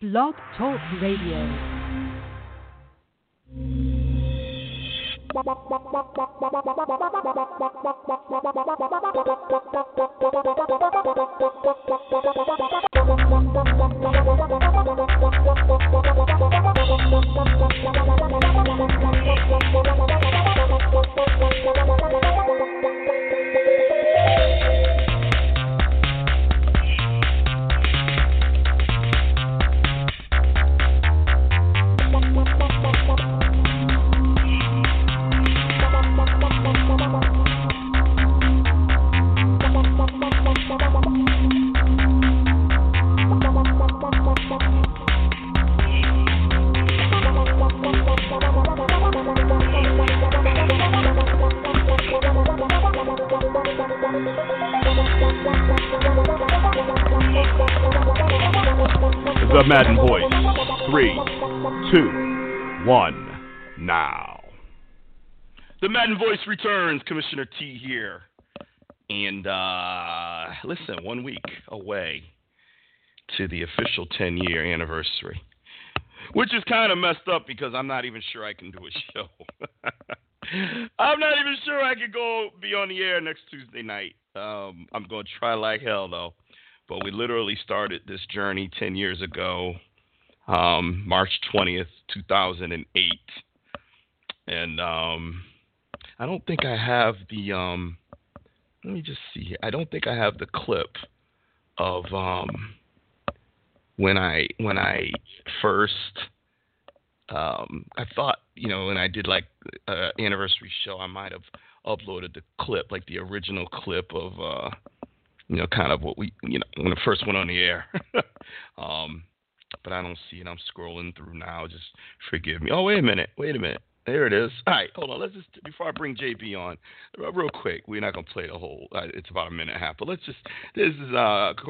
Blog Talk Radio. The Madden Voice. 3, 2, 1, now. The Madden Voice returns. Commissioner T here. And listen, 1 week away to the official 10-year anniversary, which is kind of messed up because I'm not even sure I can do a show. I'm not even sure I could go be on the air next Tuesday night. I'm going to try like hell, though. But we literally started this journey 10 years ago, March 20th, 2008. And I don't think I have the let me just see here. I don't think I have the clip of when I first I thought, you know, when I did like an anniversary show, I might have uploaded the clip, like the original clip of, you know, kind of what we, you know, when it first went on the air. But I don't see it. I'm scrolling through now. Just forgive me. Oh, wait a minute. There it is. All right, hold on. Let's just, before I bring JB on, real quick, we're not going to play the whole, it's about a minute and a half, but let's just, this is,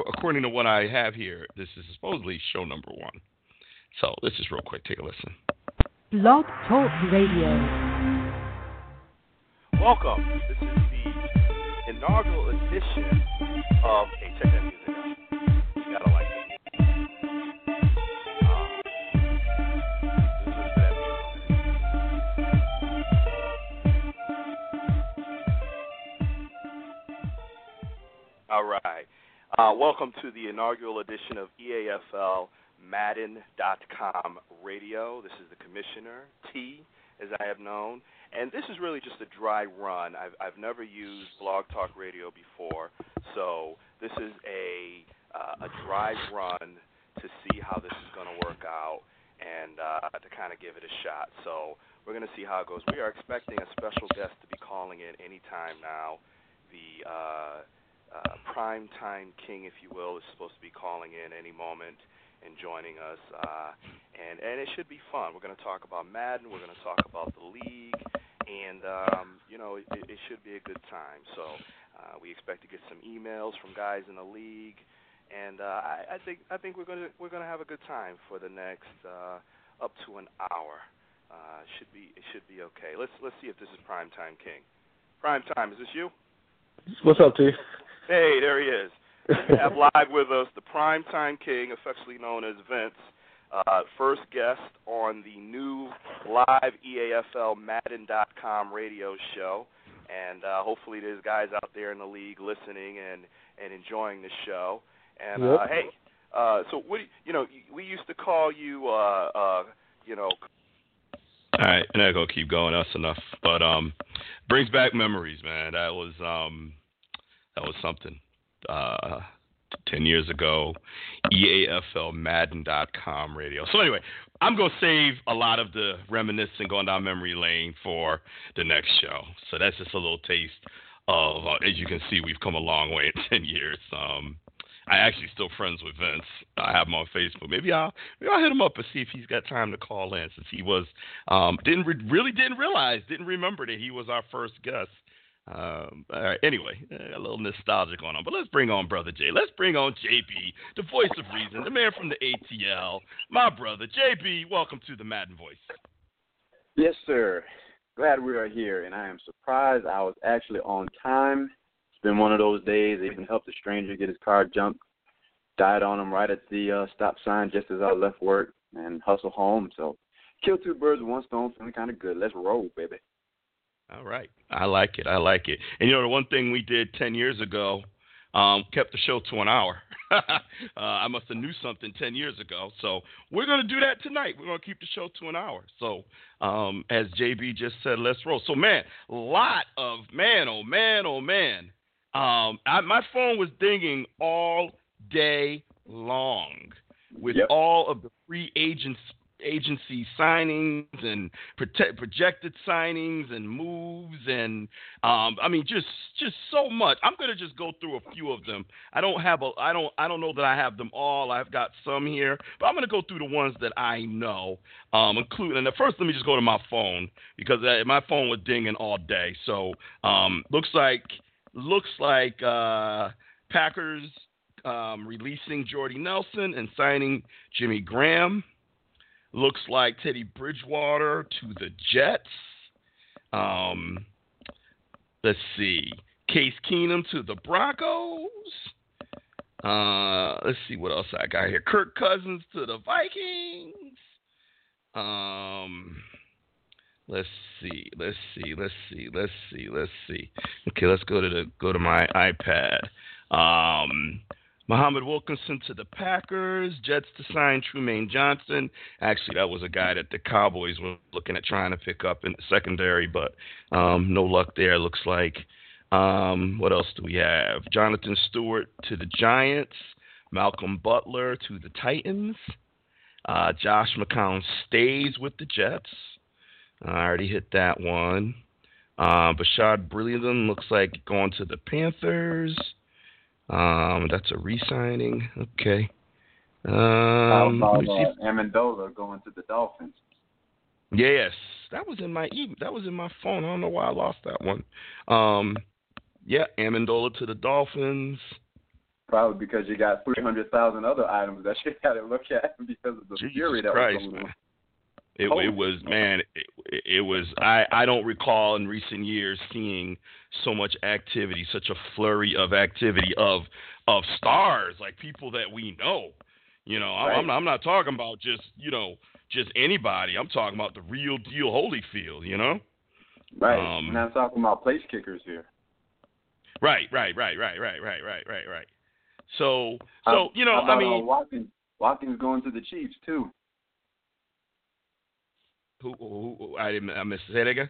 according to what I have here, this is supposedly show number 1. So let's just real quick take a listen. Blog Talk Radio. Welcome. This is the inaugural edition of Hey, Check That Music Out. You gotta like it. All right. Welcome to the inaugural edition of EAFLMadden.com radio. This is the Commissioner T, as I have known, and this is really just a dry run. I've never used Blog Talk Radio before, so this is a dry run to see how this is going to work out and to kind of give it a shot. So we're going to see how it goes. We are expecting a special guest to be calling in any time now. The primetime king, if you will, is supposed to be calling in any moment and joining us, and it should be fun. We're going to talk about Madden. We're going to talk about the league, and, you know, it should be a good time. So we expect to get some emails from guys in the league, and I think we're going to have a good time for the next up to an hour. It should be okay. Let's see if this is Primetime King. Primetime, is this you? What's up, T? Hey, there he is. We have live with us the Primetime King, affectionately known as Vince, first guest on the new live EAFLMadden.com radio show. And hopefully there's guys out there in the league listening and enjoying the show. And, yep. Hey, so, what do you know, we used to call you, you know. All right, and I'm going to keep going. That's enough. But brings back memories, man. That was something. 10 years ago, EAFLMadden.com radio. So anyway, I'm going to save a lot of the reminiscing going down memory lane for the next show. So that's just a little taste of, as you can see, we've come a long way in 10 years. I actually still friends with Vince. I have him on Facebook. Maybe I'll hit him up and see if he's got time to call in, since he was, didn't remember that he was our first guest. All right, anyway, a little nostalgia going on, but let's bring on Brother J. Let's bring on JB, the voice of reason, the man from the ATL, my brother. JB, welcome to the Madden Voice. Yes, sir. Glad we are here, and I am surprised I was actually on time. It's been one of those days. Even helped a stranger get his car jumped died on him right at the stop sign just as I left work and hustled home. So kill two birds with one stone, feeling kind of good. Let's roll, baby. All right. I like it. I like it. And, you know, the one thing we did 10 years ago, kept the show to an hour. I must have knew something 10 years ago. So we're going to do that tonight. We're going to keep the show to an hour. So as JB just said, let's roll. So, man, man, oh, man. My phone was dinging all day long with all of the free agency signings and projected signings and moves and I mean just so much. I'm gonna just go through a few of them. I don't know that I have them all. I've got some here, but I'm gonna go through the ones that I know. Including and the first, let me just go to my phone because my phone was dinging all day. So looks like Packers releasing Jordy Nelson and signing Jimmy Graham. Looks like Teddy Bridgewater to the Jets. Let's see. Case Keenum to the Broncos. Let's see what else I got here. Kirk Cousins to the Vikings. Let's see. Okay, let's go to my iPad. Muhammad Wilkinson to the Packers, Jets to sign Trumaine Johnson. Actually, that was a guy that the Cowboys were looking at trying to pick up in the secondary, but no luck there, looks like. What else do we have? Jonathan Stewart to the Giants, Malcolm Butler to the Titans. Josh McCown stays with the Jets. I already hit that one. Bashad Brilliant looks like going to the Panthers. That's a re-signing. Okay. Amendola going to the Dolphins. Yes, that was in my phone. I don't know why I lost that one. Amendola to the Dolphins. Probably because you got 300,000 other items that you got to look at because of the fury that was going on. It was. I don't recall in recent years seeing so much activity, such a flurry of activity of stars, like people that we know. You know, right. I'm not talking about just anybody. I'm talking about the real deal Holyfield. You know, right. I'm not talking about place kickers here. Right. So you know, I mean, Watkins going to the Chiefs too. Who I missed. Say that again.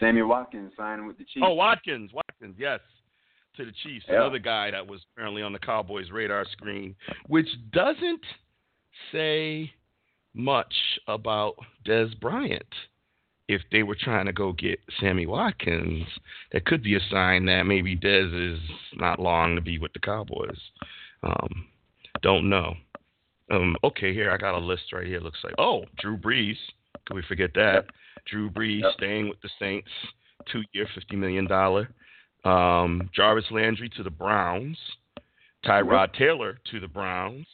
Sammy Watkins signing with the Chiefs. Oh, Watkins, yes, to the Chiefs. Yeah. Another guy that was apparently on the Cowboys' radar screen, which doesn't say much about Dez Bryant. If they were trying to go get Sammy Watkins, that could be a sign that maybe Dez is not long to be with the Cowboys. Don't know. Okay, here I got a list right here. Looks like Drew Brees. Could we forget that? Yep. Drew Brees staying with the Saints, 2-year, $50 million. Jarvis Landry to the Browns. Tyrod Taylor to the Browns.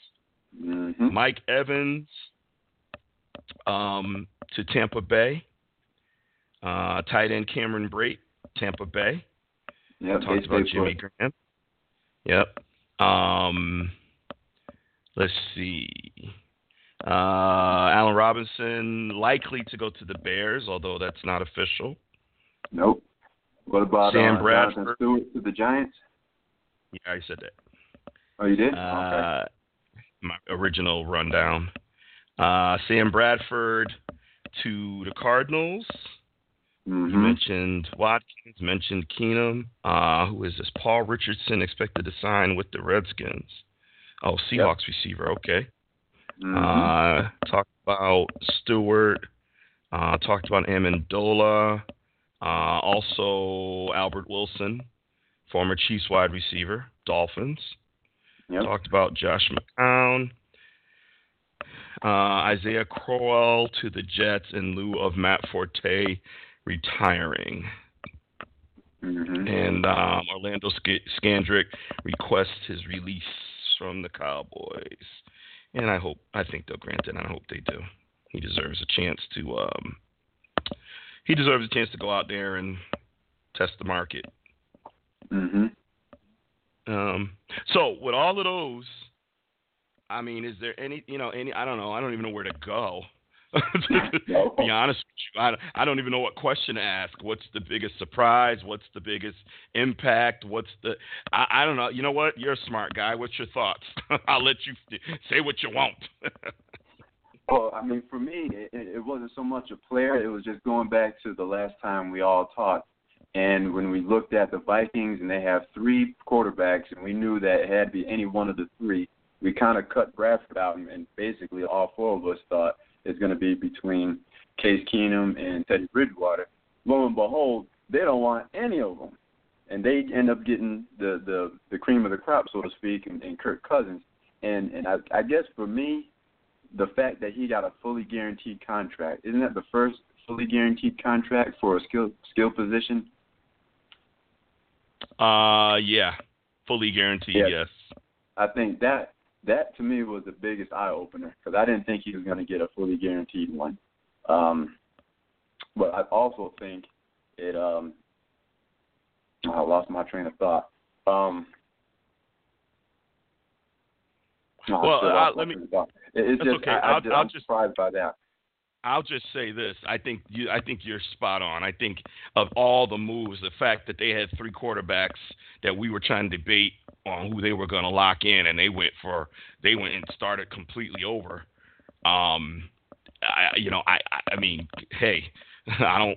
Mm-hmm. Mike Evans to Tampa Bay. Tight end Cameron Brate, Tampa Bay. Yep, talked about Jimmy Graham. Yep. Let's see. Allen Robinson likely to go to the Bears, although that's not official. Nope. What about Sam Bradford Stewart to the Giants? Yeah, I said that. Oh, you did? Okay. My original rundown. Sam Bradford to the Cardinals. Mm-hmm. You mentioned Watkins, mentioned Keenum. Who is this? Paul Richardson expected to sign with the Redskins. Oh, Seahawks receiver. Okay. Mm-hmm. Talked about Stewart. Talked about Amendola. Also, Albert Wilson, former Chiefs wide receiver, Dolphins. Yep. Talked about Josh McCown. Isaiah Crowell to the Jets in lieu of Matt Forte retiring. Mm-hmm. And Orlando Scandrick requests his release from the Cowboys. And I think they'll grant it, and I hope they do. He deserves a chance to go out there and test the market. Mm-hmm. So with all of those I mean, is there any, you know, any, I don't know. I don't even know where to go. To be honest with you, I don't even know what question to ask. What's the biggest surprise? What's the biggest impact? What's the, I don't know. You know what? You're a smart guy. What's your thoughts? I'll let you say what you want. Well, I mean, for me, it wasn't so much a player. It was just going back to the last time we all talked. And when we looked at the Vikings and they have three quarterbacks, and we knew that it had to be any one of the three, we kind of cut Bradford out, and basically all four of us thought it's going to be between Case Keenum and Teddy Bridgewater. Lo and behold, they don't want any of them. And they end up getting the cream of the crop, so to speak, and Kirk Cousins. And I guess for me, the fact that he got a fully guaranteed contract, isn't that the first fully guaranteed contract for a skill position? Yeah, fully guaranteed, yes. I think that to me was the biggest eye-opener because I didn't think he was going to get a fully guaranteed one. But I also think it I lost my train of thought. I'm surprised by that. I'll just say this. I think you're spot on. I think of all the moves, the fact that they had three quarterbacks that we were trying to debate on who they were going to lock in, and they went and started completely over. I mean, hey, I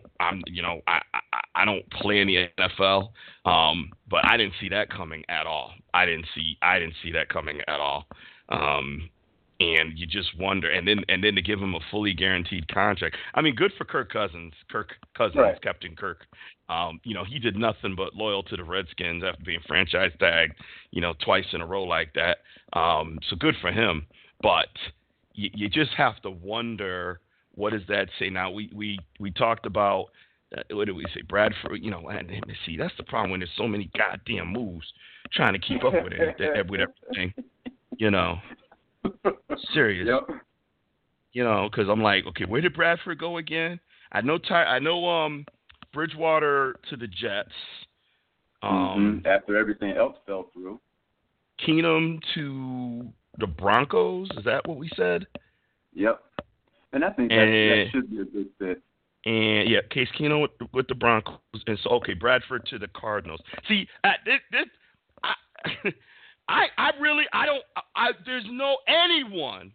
don't play in the NFL, but I didn't see that coming at all. I didn't see that coming at all. And you just wonder, and then to give him a fully guaranteed contract. I mean, good for Kirk Cousins, right. Captain Kirk. He did nothing but loyal to the Redskins after being franchise tagged, twice in a row like that. So good for him. But you just have to wonder, what does that say? Now we talked about what did we say? Bradford. And see, that's the problem when there's so many goddamn moves trying to keep up with it with everything. Serious. Yep. Because I'm like, okay, where did Bradford go again? I know Bridgewater to the Jets. After everything else fell through. Keenum to the Broncos. Is that what we said? Yep. And I think that should be a good fit. And, yeah, Case Keenum with the Broncos. And so, okay, Bradford to the Cardinals. See, there's no anyone.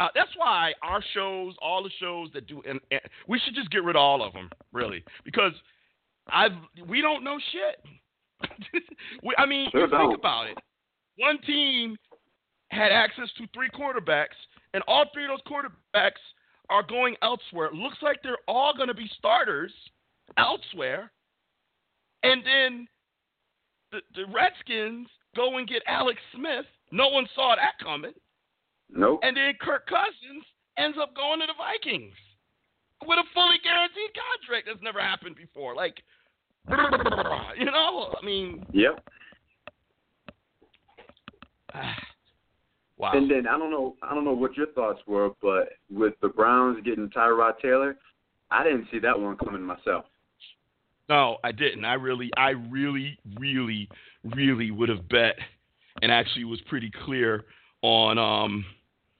That's why our shows, all the shows that do, and we should just get rid of all of them, really, because we don't know shit. Think about it. One team had access to three quarterbacks, and all three of those quarterbacks are going elsewhere. It looks like they're all going to be starters elsewhere, and then the Redskins go and get Alex Smith. No one saw that coming. Nope. And then Kirk Cousins ends up going to the Vikings with a fully guaranteed contract. That's never happened before. Like, Yep. Wow. And then I don't know what your thoughts were, but with the Browns getting Tyrod Taylor, I didn't see that one coming myself. No, I didn't. I really would have bet, and actually was pretty clear on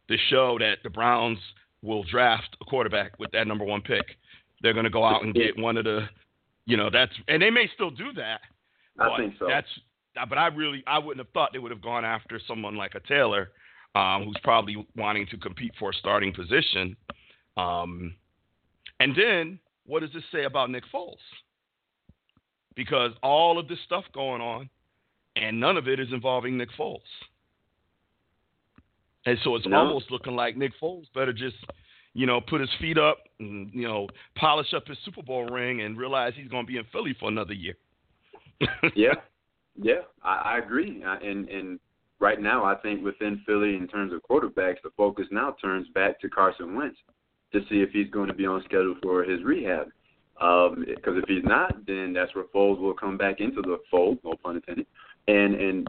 the show that the Browns will draft a quarterback with that number one pick. They're going to go out and get one of the, and they may still do that. I think so. But I wouldn't have thought they would have gone after someone like a Taylor, who's probably wanting to compete for a starting position. And then what does this say about Nick Foles? Because all of this stuff going on, and none of it is involving Nick Foles. And so it's almost looking like Nick Foles better just, put his feet up and, polish up his Super Bowl ring and realize he's going to be in Philly for another year. Yeah, I agree. And right now I think within Philly in terms of quarterbacks, the focus now turns back to Carson Wentz to see if he's going to be on schedule for his rehab. Because if he's not, then that's where Foles will come back into the fold, no pun intended, and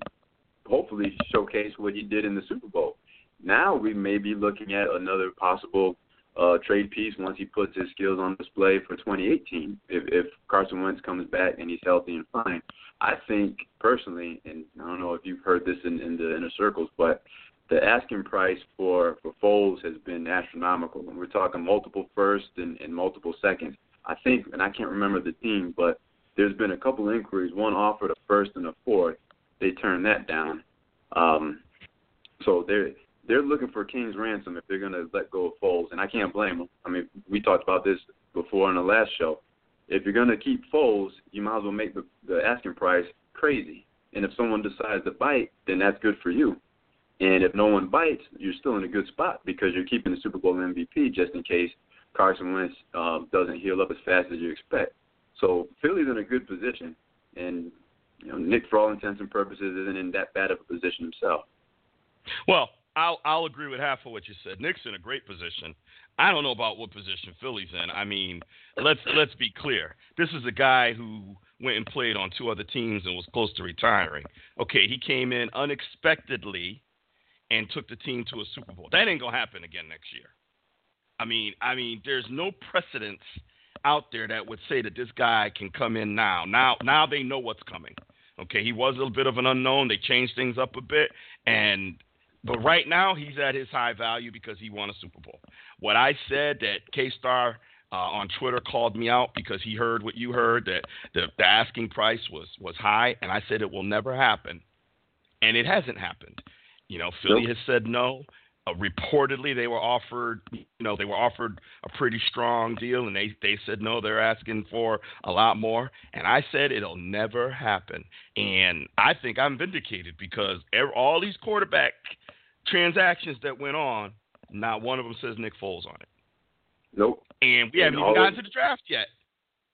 hopefully showcase what he did in the Super Bowl. Now we may be looking at another possible trade piece once he puts his skills on display for 2018. If Carson Wentz comes back and he's healthy and fine, I think personally, and I don't know if you've heard this in the inner circles, but the asking price for Foles has been astronomical. When we're talking multiple firsts and multiple seconds, I think, and I can't remember the team, but there's been a couple of inquiries. One offered a first and a fourth. They turned that down. So they're looking for King's ransom if they're going to let go of Foles, and I can't blame them. I mean, we talked about this before on the last show. If you're going to keep Foles, you might as well make the asking price crazy. And if someone decides to bite, then that's good for you. And if no one bites, you're still in a good spot because you're keeping the Super Bowl MVP just in case Carson Wentz doesn't heal up as fast as you expect. So Philly's in a good position, and you know, Nick, for all intents and purposes, isn't in that bad of a position himself. Well, I'll agree with half of what you said. Nick's in a great position. I don't know about what position Philly's in. I mean, let's be clear. This is a guy who went and played on two other teams and was close to retiring. Okay, he came in unexpectedly and took the team to a Super Bowl. That ain't going to happen again next year. I mean, there's no precedence out there that would say that this guy can come in now. Now they know what's coming. Okay, he was a bit of an unknown. They changed things up a bit. But right now he's at his high value because he won a Super Bowl. What I said that K-Star on Twitter called me out because he heard what you heard, that the asking price was high, and I said it will never happen. And it hasn't happened. You know, Philly has said no. Reportedly, they were offered a pretty strong deal, and they said no. They're asking for a lot more, and I said it'll never happen. And I think I'm vindicated because all these quarterback transactions that went on, not one of them says Nick Foles on it. Nope. And we haven't even gotten to the draft yet,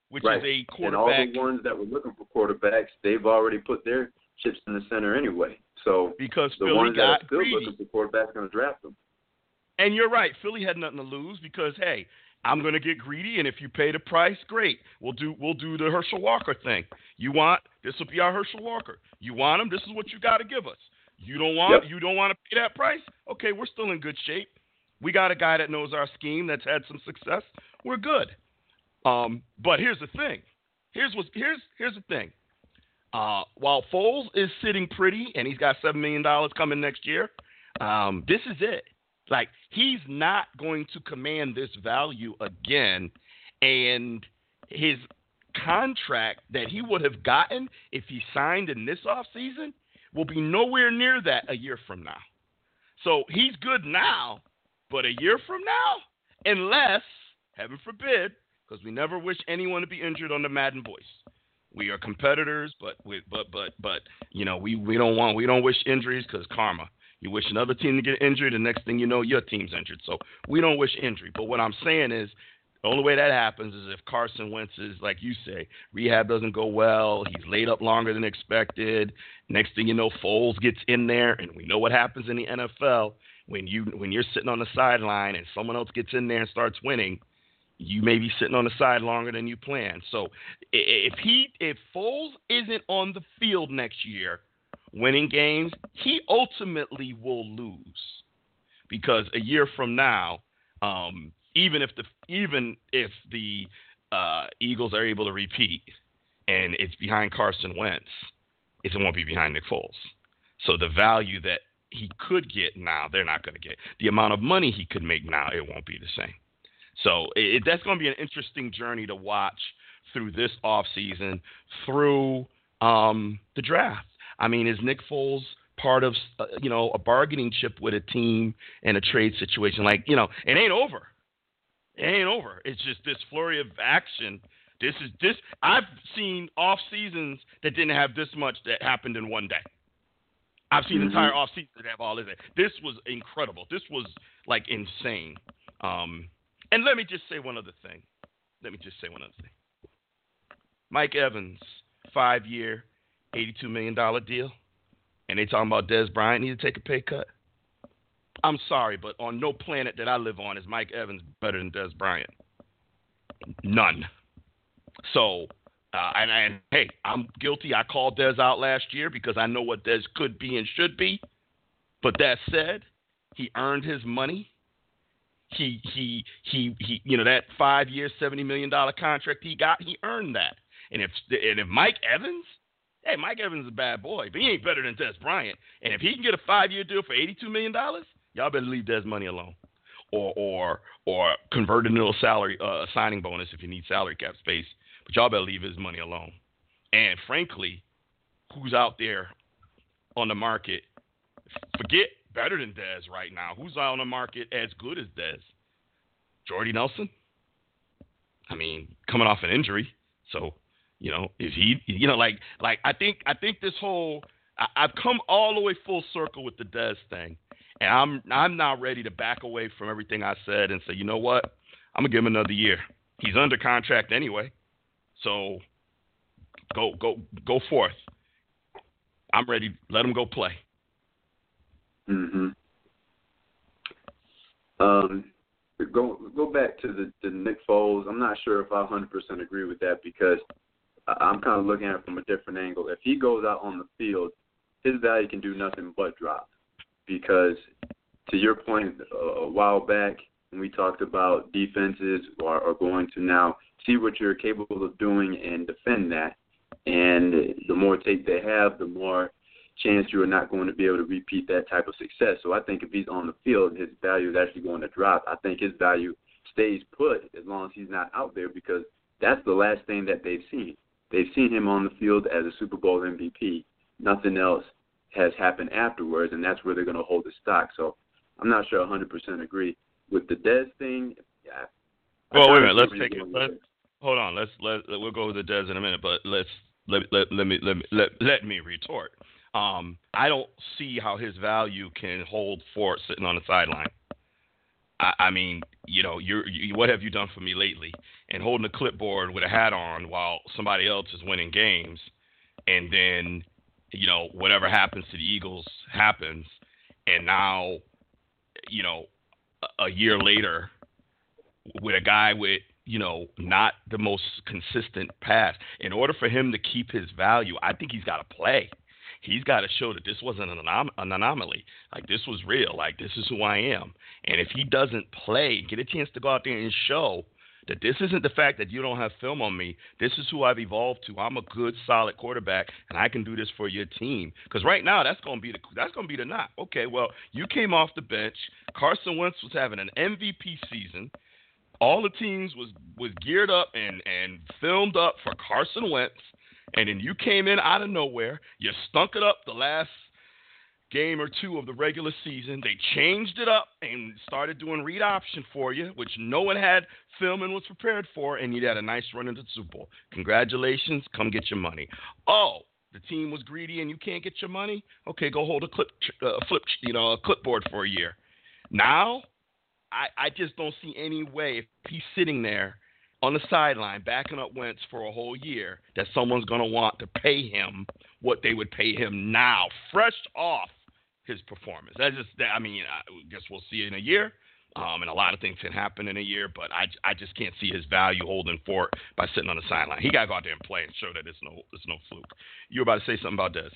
which is a quarterback. And all the ones that were looking for quarterbacks, they've already put their chips in the center anyway. So because the Philly ones got that are still greedy. Looking for quarterback going to draft them. And you're right. Philly had nothing to lose because, hey, I'm going to get greedy, and if you pay the price, great. We'll do the Herschel Walker thing. You want – this will be our Herschel Walker. You want him? This is what you got to give us. You don't want to pay that price? Okay, we're still in good shape. We got a guy that knows our scheme that's had some success. We're good. But here's the thing. Here's the thing. While Foles is sitting pretty and he's got $7 million coming next year, this is it. Like, he's not going to command this value again, and his contract that he would have gotten if he signed in this offseason will be nowhere near that a year from now. So he's good now, but a year from now, unless, heaven forbid, because we never wish anyone to be injured on the Madden Voice. We are competitors, but you know, we don't wish injuries because karma. You wish another team to get injured, the next thing you know, your team's injured. So we don't wish injury. But what I'm saying is, the only way that happens is if Carson Wentz is, like you say, rehab doesn't go well, he's laid up longer than expected. Next thing you know, Foles gets in there, and we know what happens in the NFL when you're sitting on the sideline and someone else gets in there and starts winning. You may be sitting on the side longer than you plan. So if Foles isn't on the field next year winning games, he ultimately will lose because a year from now, even if the Eagles are able to repeat and it's behind Carson Wentz, it won't be behind Nick Foles. So the value that he could get now, they're not going to get. The amount of money he could make now, it won't be the same. So that's going to be an interesting journey to watch through this offseason, through the draft. I mean, is Nick Foles part of, a bargaining chip with a team and a trade situation? Like, it ain't over. It's just this flurry of action. This. I've seen off seasons that didn't have this much that happened in one day. I've seen entire off seasons that have all this. This was incredible. This was like insane. And let me just say one other thing. Mike Evans, 5-year, $82 million deal, and they talking about Dez Bryant need to take a pay cut. I'm sorry, but on no planet that I live on is Mike Evans better than Dez Bryant. None. So, and hey, I'm guilty. I called Dez out last year because I know what Dez could be and should be. But that said, he earned his money. He that 5-year, $70 million contract he got, he earned that. And if Mike Evans Hey, Mike Evans is a bad boy, but he ain't better than Dez Bryant. And if he can get a 5-year deal for $82 million, y'all better leave Dez money alone. Or convert into a salary signing bonus if you need salary cap space. But y'all better leave his money alone. And frankly, who's out there on the market? Forget better than Dez right now. Who's out on the market as good as Dez? Jordy Nelson? I mean, coming off an injury. So, you know, is he, you know, like I think this whole, I've come all the way full circle with the Dez thing. And I'm now ready to back away from everything I said and say, you know what? I'm going to give him another year. He's under contract anyway. So go forth. I'm ready. Let him go play. Mm-hmm. Go back to the Nick Foles. I'm not sure if I 100% agree with that because I'm kind of looking at it from a different angle. If he goes out on the field, his value can do nothing but drop. Because to your point a while back when we talked about defenses are going to now see what you're capable of doing and defend that. And the more tape they have, the more chance you are not going to be able to repeat that type of success. So I think if he's on the field, his value is actually going to drop. I think his value stays put as long as he's not out there because that's the last thing that they've seen. They've seen him on the field as a Super Bowl MVP. Nothing else has happened afterwards, and that's where they're going to hold the stock. So I'm not sure 100% agree. With the Dez thing, yeah. Well, wait a minute. Let's take it. Hold on. We'll go with the Dez in a minute, but let me retort. I don't see how his value can hold for sitting on the sideline. I mean, you know, what have you done for me lately? And holding a clipboard with a hat on while somebody else is winning games, and then, you know, whatever happens to the Eagles happens. And now, you know, a year later, with a guy with, you know, not the most consistent pass, in order for him to keep his value, I think he's got to play. He's got to show that this wasn't an anomaly. Like, this was real. Like, this is who I am. And if he doesn't play, get a chance to go out there and show that this isn't the fact that you don't have film on me. This is who I've evolved to. I'm a good, solid quarterback, and I can do this for your team. Because right now, that's going to be the knock. Okay, well, you came off the bench. Carson Wentz was having an MVP season. All the teams was geared up and filmed up for Carson Wentz, and then you came in out of nowhere. You stunk it up the last game or two of the regular season. They changed it up and started doing read option for you, which no one had film and was prepared for, and you had a nice run into the Super Bowl. Congratulations, come get your money. Oh, the team was greedy and you can't get your money? Okay, go hold a clipboard for a year. Now, I just don't see any way, if he's sitting there on the sideline backing up Wentz for a whole year, that someone's going to want to pay him what they would pay him now, fresh off his performance. I guess we'll see it in a year, and a lot of things can happen in a year, but I just can't see his value holding for it by sitting on the sideline. He got to go out there and play and show that it's no fluke. You were about to say something about this.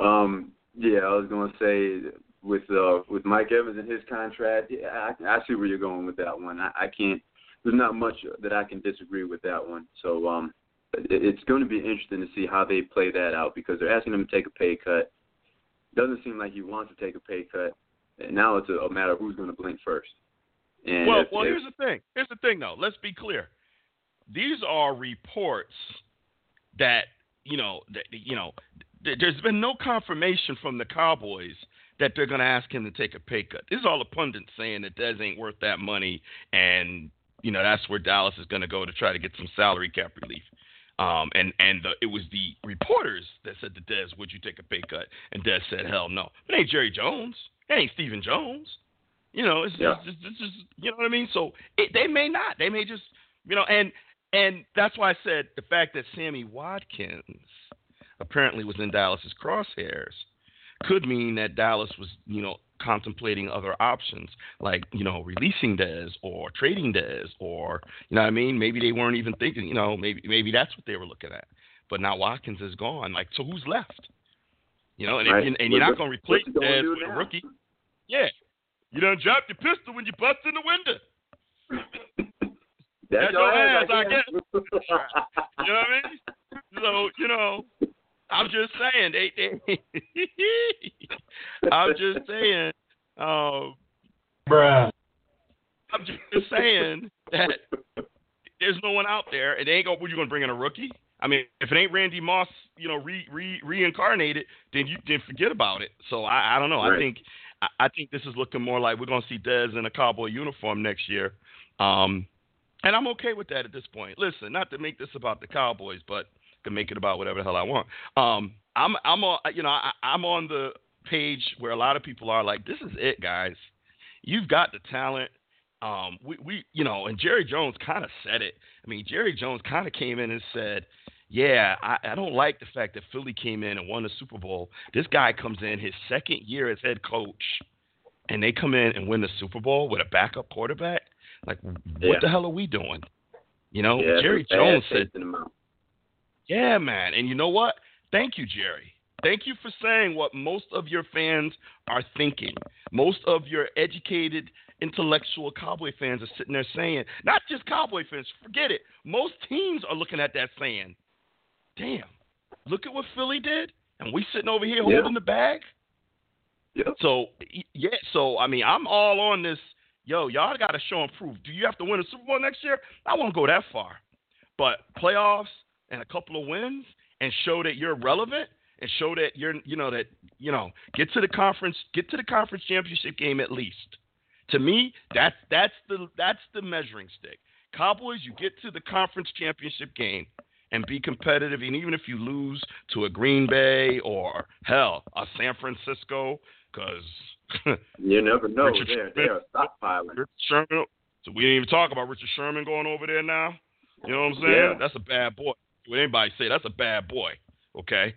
Yeah, I was going to say with Mike Evans and his contract, yeah, I see where you're going with that one. I can't. There's not much that I can disagree with that one. So it's going to be interesting to see how they play that out because they're asking him to take a pay cut. Doesn't seem like he wants to take a pay cut. And now it's a matter of who's going to blink first. And here's the thing. Here's the thing, though. Let's be clear. These are reports that there's been no confirmation from the Cowboys that they're going to ask him to take a pay cut. This is all the pundits saying that Dez ain't worth that money, and you know that's where Dallas is going to go to try to get some salary cap relief. It was the reporters that said to Dez, would you take a pay cut? And Dez said, hell no. It ain't Jerry Jones. It ain't Stephen Jones. You know, it's just you know what I mean? So they may not. They may just, you know, and that's why I said the fact that Sammy Watkins apparently was in Dallas's crosshairs could mean that Dallas was, you know, contemplating other options like, you know, releasing Dez or trading Dez or, you know what I mean? Maybe they weren't even thinking, you know, maybe that's what they were looking at. But now Watkins is gone. Like, so who's left? You know, and right. You're not going to replace Dez with a rookie. Yeah. You done dropped your pistol when you bust in the window. That's your ass, I guess. You know what I mean? So, you know, I'm just saying. I'm just saying. I'm just saying that there's no one out there. It ain't going. What, you going to bring in a rookie? I mean, if it ain't Randy Moss, you know, reincarnated, then you didn't forget about it. So I don't know. Right. I think this is looking more like we're going to see Dez in a Cowboy uniform next year. And I'm okay with that at this point. Listen, not to make this about the Cowboys, but I can make it about whatever the hell I want. I'm on the page where a lot of people are like, this is it, guys. You've got the talent. And Jerry Jones kind of said it. I mean, Jerry Jones kind of came in and said, yeah, I don't like the fact that Philly came in and won the Super Bowl. This guy comes in his second year as head coach, and they come in and win the Super Bowl with a backup quarterback. Like, what the hell are we doing? You know, yeah, Jerry Jones said, yeah, man. And you know what? Thank you, Jerry. Thank you for saying what most of your fans are thinking. Most of your educated, intellectual Cowboy fans are sitting there saying, not just Cowboy fans, forget it. Most teams are looking at that saying, damn, look at what Philly did, and we sitting over here holding the bag. Yep. So, I mean, I'm all on this. Yo, y'all got to show and prove. Do you have to win a Super Bowl next year? I won't go that far. But playoffs and a couple of wins and show that you're relevant and show that you're, get to the conference championship game at least. To me, that's the measuring stick. Cowboys, you get to the conference championship game and be competitive. And even if you lose to a Green Bay or, hell, a San Francisco, because – you never know. They're stockpiling. Richard Sherman. So we didn't even talk about Richard Sherman going over there now. You know what I'm saying? Yeah. That's a bad boy. Would anybody say that's a bad boy? Okay.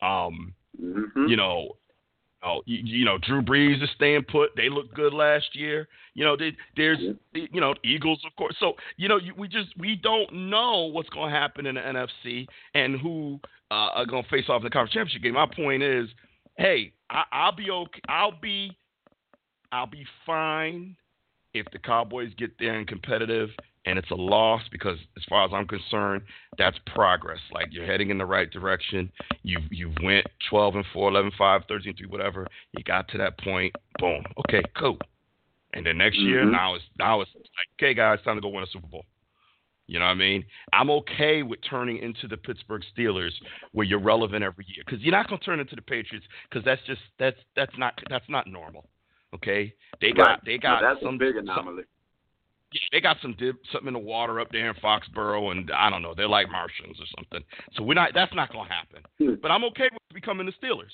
Drew Brees is staying put. They looked good last year. You know, Eagles, of course. So, you know, we don't know what's going to happen in the NFC and who are going to face off in the conference championship game. My point is, hey, I'll be okay. I'll be fine if the Cowboys get there and competitive, and it's a loss because, as far as I'm concerned, that's progress. Like, you're heading in the right direction. You went 12-4, 11-5, 13-3, whatever. You got to that point. Boom. Okay, cool. And then next year, now it's like, okay, guys, time to go win a Super Bowl. You know what I mean? I'm okay with turning into the Pittsburgh Steelers where you're relevant every year, because you're not going to turn into the Patriots, because that's not normal. Okay? They got some big anomaly. Yeah, they got something in the water up there in Foxborough, and I don't know, they're like Martians or something. So that's not going to happen. But I'm okay with becoming the Steelers.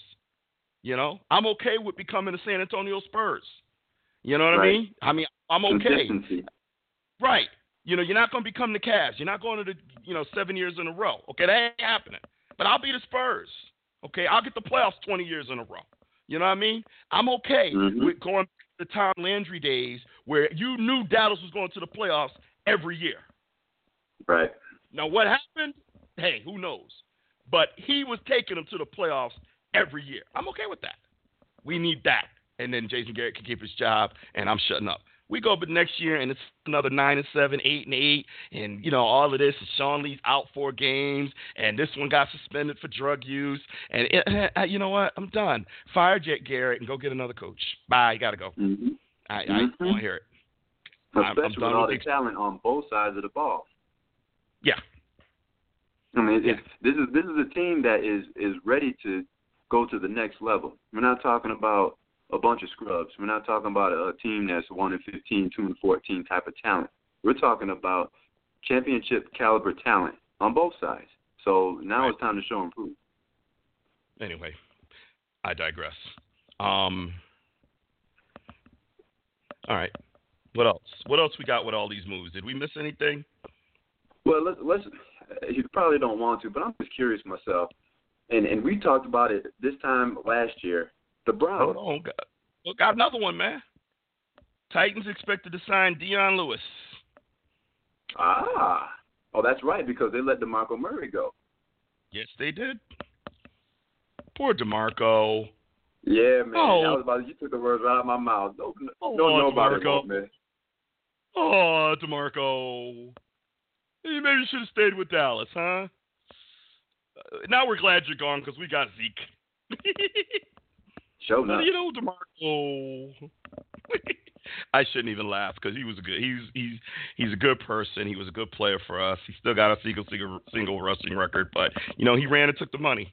You know? I'm okay with becoming the San Antonio Spurs. You know what I mean? I'm okay. Right. You know, you're not going to become the Cavs. You're not going to the, 7 years in a row. Okay, that ain't happening. But I'll be the Spurs. Okay, I'll get the playoffs 20 years in a row. You know what I mean? I'm okay with going back to the Tom Landry days where you knew Dallas was going to the playoffs every year. Right. Now, what happened? Hey, who knows? But he was taking them to the playoffs every year. I'm okay with that. We need that. And then Jason Garrett can keep his job, and I'm shutting up. We go up next year, and it's another 9-7, 8-8, and, all of this. Sean Lee's out 4 games, and this one got suspended for drug use. And, you know what? I'm done. Fire Jet Garrett and go get another coach. Bye. You got to go. Mm-hmm. I don't want to hear it. Especially I'm done with all the talent on both sides of the ball. Yeah. I mean, this is a team that is ready to go to the next level. We're not talking about a bunch of scrubs. We're not talking about a team that's 1-15, 2-14 type of talent. We're talking about championship caliber talent on both sides. So now it's time to show and prove. Anyway, I digress. All right. What else? What else we got with all these moves? Did we miss anything? Well, let's. You probably don't want to, but I'm just curious myself. And we talked about it this time last year. The Browns. Hold on. Got another one, man. Titans expected to sign Dion Lewis. Ah. Oh, that's right, because they let DeMarco Murray go. Yes, they did. Poor DeMarco. Yeah, man. Oh. You took the words right out of my mouth. Don't know about DeMarco. Man. Oh, DeMarco. You maybe should have stayed with Dallas, huh? Now we're glad you're gone because we got Zeke. Show up. You know, DeMarco. I shouldn't even laugh because he was a good. He's a good person. He was a good player for us. He still got a single rushing record, but you know he ran and took the money,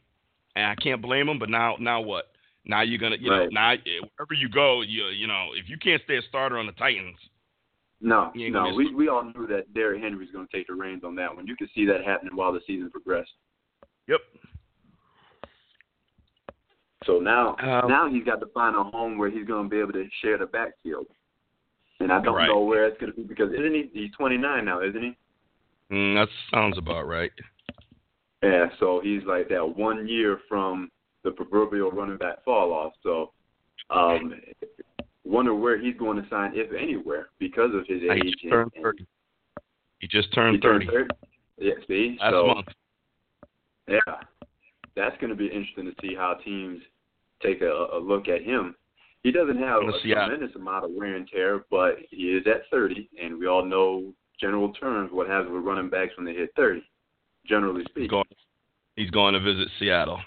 and I can't blame him. But now what? Now you're gonna now wherever you go, you know if you can't stay a starter on the Titans. No, we all knew that Derrick Henry's going to take the reins on that one. You could see that happening while the season progressed. Yep. So now he's got to find a home where he's going to be able to share the backfield. And I don't know where it's going to be because isn't he's 29 now, isn't he? That sounds about right. Yeah, so he's like that 1 year from the proverbial running back fall off. So wonder where he's going to sign, if anywhere, because of his age. He just turned 30. Yeah, see? Last month. Yeah. That's going to be interesting to see how teams take a look at him. He doesn't have a tremendous amount of wear and tear, but he is at 30, and we all know general terms what happens with running backs when they hit 30, generally speaking. He's going to visit Seattle.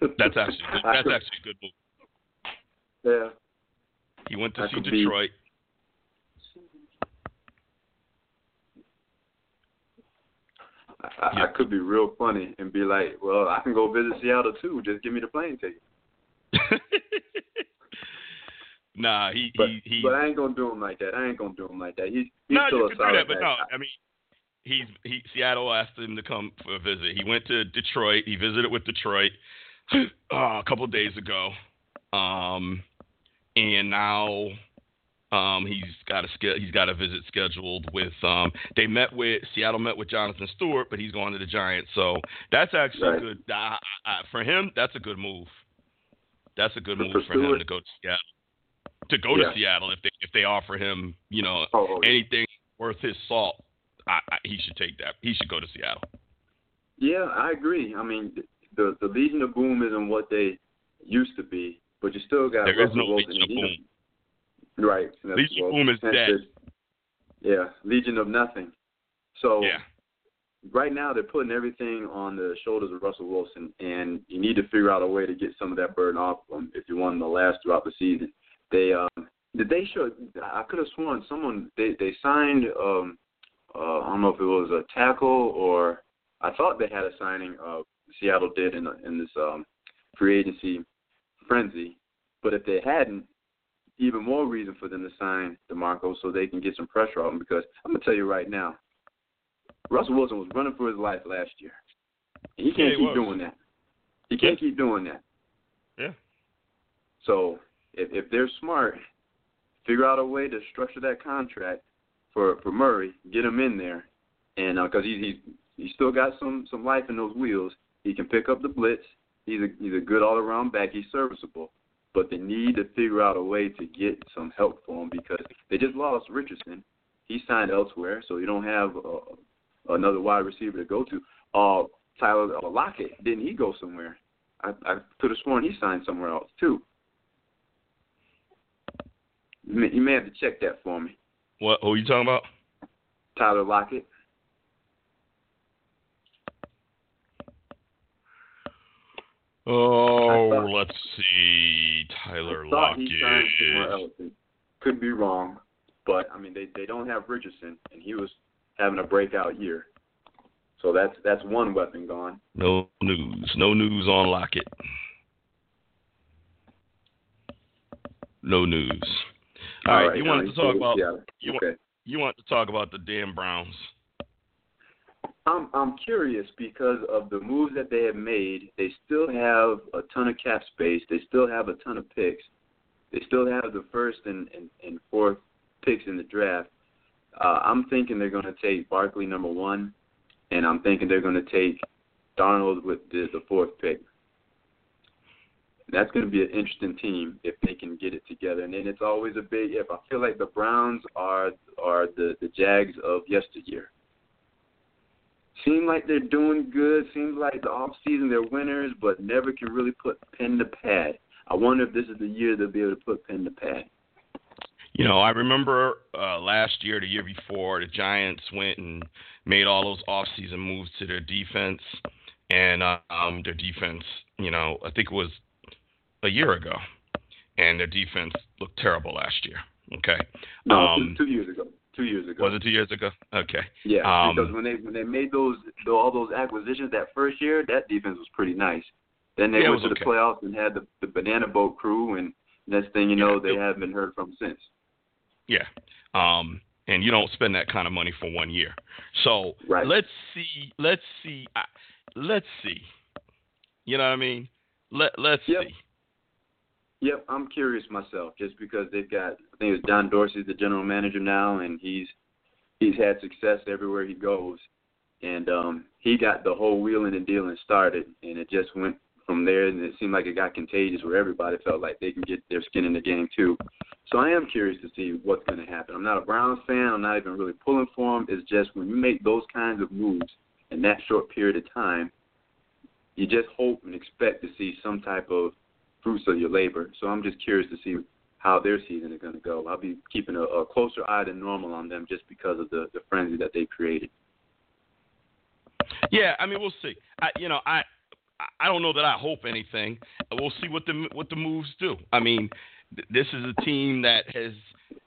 That's actually a good move. Yeah. He went to see Detroit. I could be real funny and be like, well, I can go visit Seattle too. Just give me the plane ticket. But I ain't gonna do him like that. He's still a solid guy. But no, I mean, Seattle asked him to come for a visit. He went to Detroit. He visited with Detroit a couple of days ago, and now. He's got a visit scheduled with Seattle met with Jonathan Stewart, but he's going to the Giants. So that's actually good for him. That's a good move. That's a good move for him to go to Seattle. To Seattle, if they offer him, anything worth his salt, he should take that. He should go to Seattle. Yeah, I agree. I mean, the Legion of Boom isn't what they used to be, but you still got there is no Legion of Boom. Right. Legion of Boom is dead. Yeah, Legion of Nothing. So right now they're putting everything on the shoulders of Russell Wilson, and you need to figure out a way to get some of that burden off them if you want them to last throughout the season. I could have sworn they signed, I don't know if it was a tackle or I thought they had a signing, Seattle did in this free agency frenzy, but if they hadn't, even more reason for them to sign DeMarco so they can get some pressure on him because I'm going to tell you right now, Russell Wilson was running for his life last year. And he can't keep doing that. He can't keep doing that. Yeah. So if they're smart, figure out a way to structure that contract for Murray, get him in there, and because he's still got some life in those wheels. He can pick up the blitz. He's a good all-around back. He's serviceable. But they need to figure out a way to get some help for him because they just lost Richardson. He signed elsewhere, so you don't have another wide receiver to go to. Tyler Lockett, didn't he go somewhere? I could have sworn he signed somewhere else, too. You may have to check that for me. What? Who are you talking about? Tyler Lockett. Let's see. Tyler Lockett. Could be wrong, but, I mean, they don't have Richardson, and he was having a breakout year. So that's one weapon gone. No news on Lockett. No news. All right. You wanted to talk about the damn Browns. I'm curious because of the moves that they have made. They still have a ton of cap space. They still have a ton of picks. They still have the first and fourth picks in the draft. I'm thinking they're going to take Barkley number one, and I'm thinking they're going to take Darnold with the fourth pick. That's going to be an interesting team if they can get it together. And then it's always a big if. I feel like the Browns are the Jags of yesteryear. Seem like they're doing good. Seems like the offseason they're winners, but never can really put pen to pad. I wonder if this is the year they'll be able to put pen to pad. You know, I remember last year, the year before, the Giants went and made all those offseason moves to their defense. And their defense, you know, I think it was a year ago. And their defense looked terrible last year. Okay. No, two years ago. Was it 2 years ago? Okay. Yeah, because when they made all those acquisitions that first year, that defense was pretty nice. Then they went to the playoffs and had the banana boat crew, and next thing you know, they haven't been heard from since. Yeah, and you don't spend that kind of money for 1 year. So let's see. You know what I mean? Let's see. Yep, I'm curious myself, just because they've got, I think it's Don Dorsey's the general manager now, and he's had success everywhere he goes, and he got the whole wheeling and dealing started, and it just went from there, and it seemed like it got contagious where everybody felt like they can get their skin in the game too. So I am curious to see what's going to happen. I'm not a Browns fan. I'm not even really pulling for them. It's just when you make those kinds of moves in that short period of time, you just hope and expect to see some type of fruits of your labor. So I'm just curious to see how their season is going to go. I'll be keeping a closer eye than normal on them just because of the frenzy that they created. Yeah, I mean, we'll see. I don't know that I hope anything. We'll see what the moves do. I mean, this is a team that has,